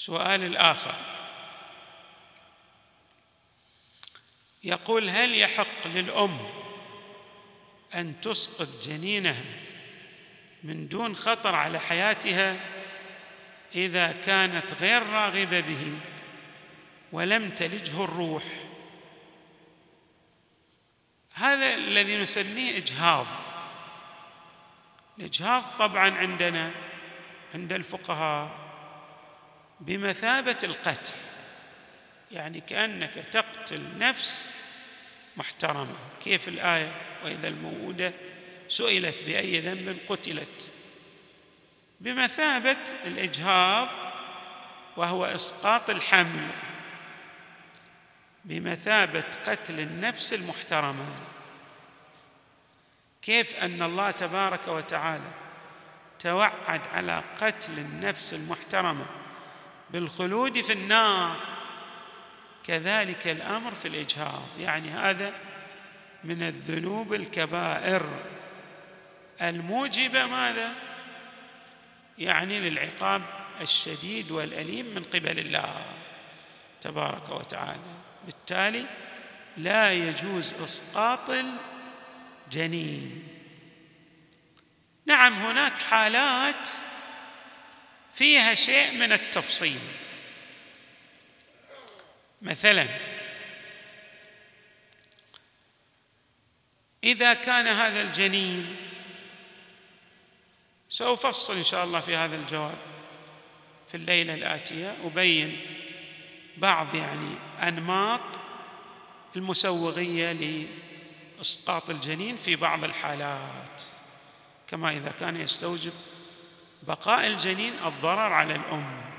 السؤال الآخر يقول: هل يحق للأم أن تسقط جنينها من دون خطر على حياتها إذا كانت غير راغبة به ولم تلجه الروح؟ هذا الذي نسميه إجهاض. الإجهاض طبعاً عندنا عند الفقهاء بمثابة القتل، يعني كأنك تقتل نفس محترمة. كيف الآية وإذا الموءودة سئلت بأي ذنب قتلت؟ بمثابة الإجهاض، وهو إسقاط الحمل، بمثابة قتل النفس المحترمة. كيف أن الله تبارك وتعالى توعد على قتل النفس المحترمة بالخلود في النار، كذلك الأمر في الإجهاض، يعني هذا من الذنوب الكبائر الموجبة ماذا؟ يعني للعقاب الشديد والأليم من قبل الله تبارك وتعالى. بالتالي لا يجوز إسقاط الجنين. نعم، هناك حالات فيها شيء من التفصيل، مثلا إذا كان هذا الجنين، سأفصل إن شاء الله في هذا الجواب في الليلة الآتية، أبين بعض يعني أنماط المسوغية لإسقاط الجنين في بعض الحالات، كما إذا كان يستوجب بقاء الجنين الضرر على الأم.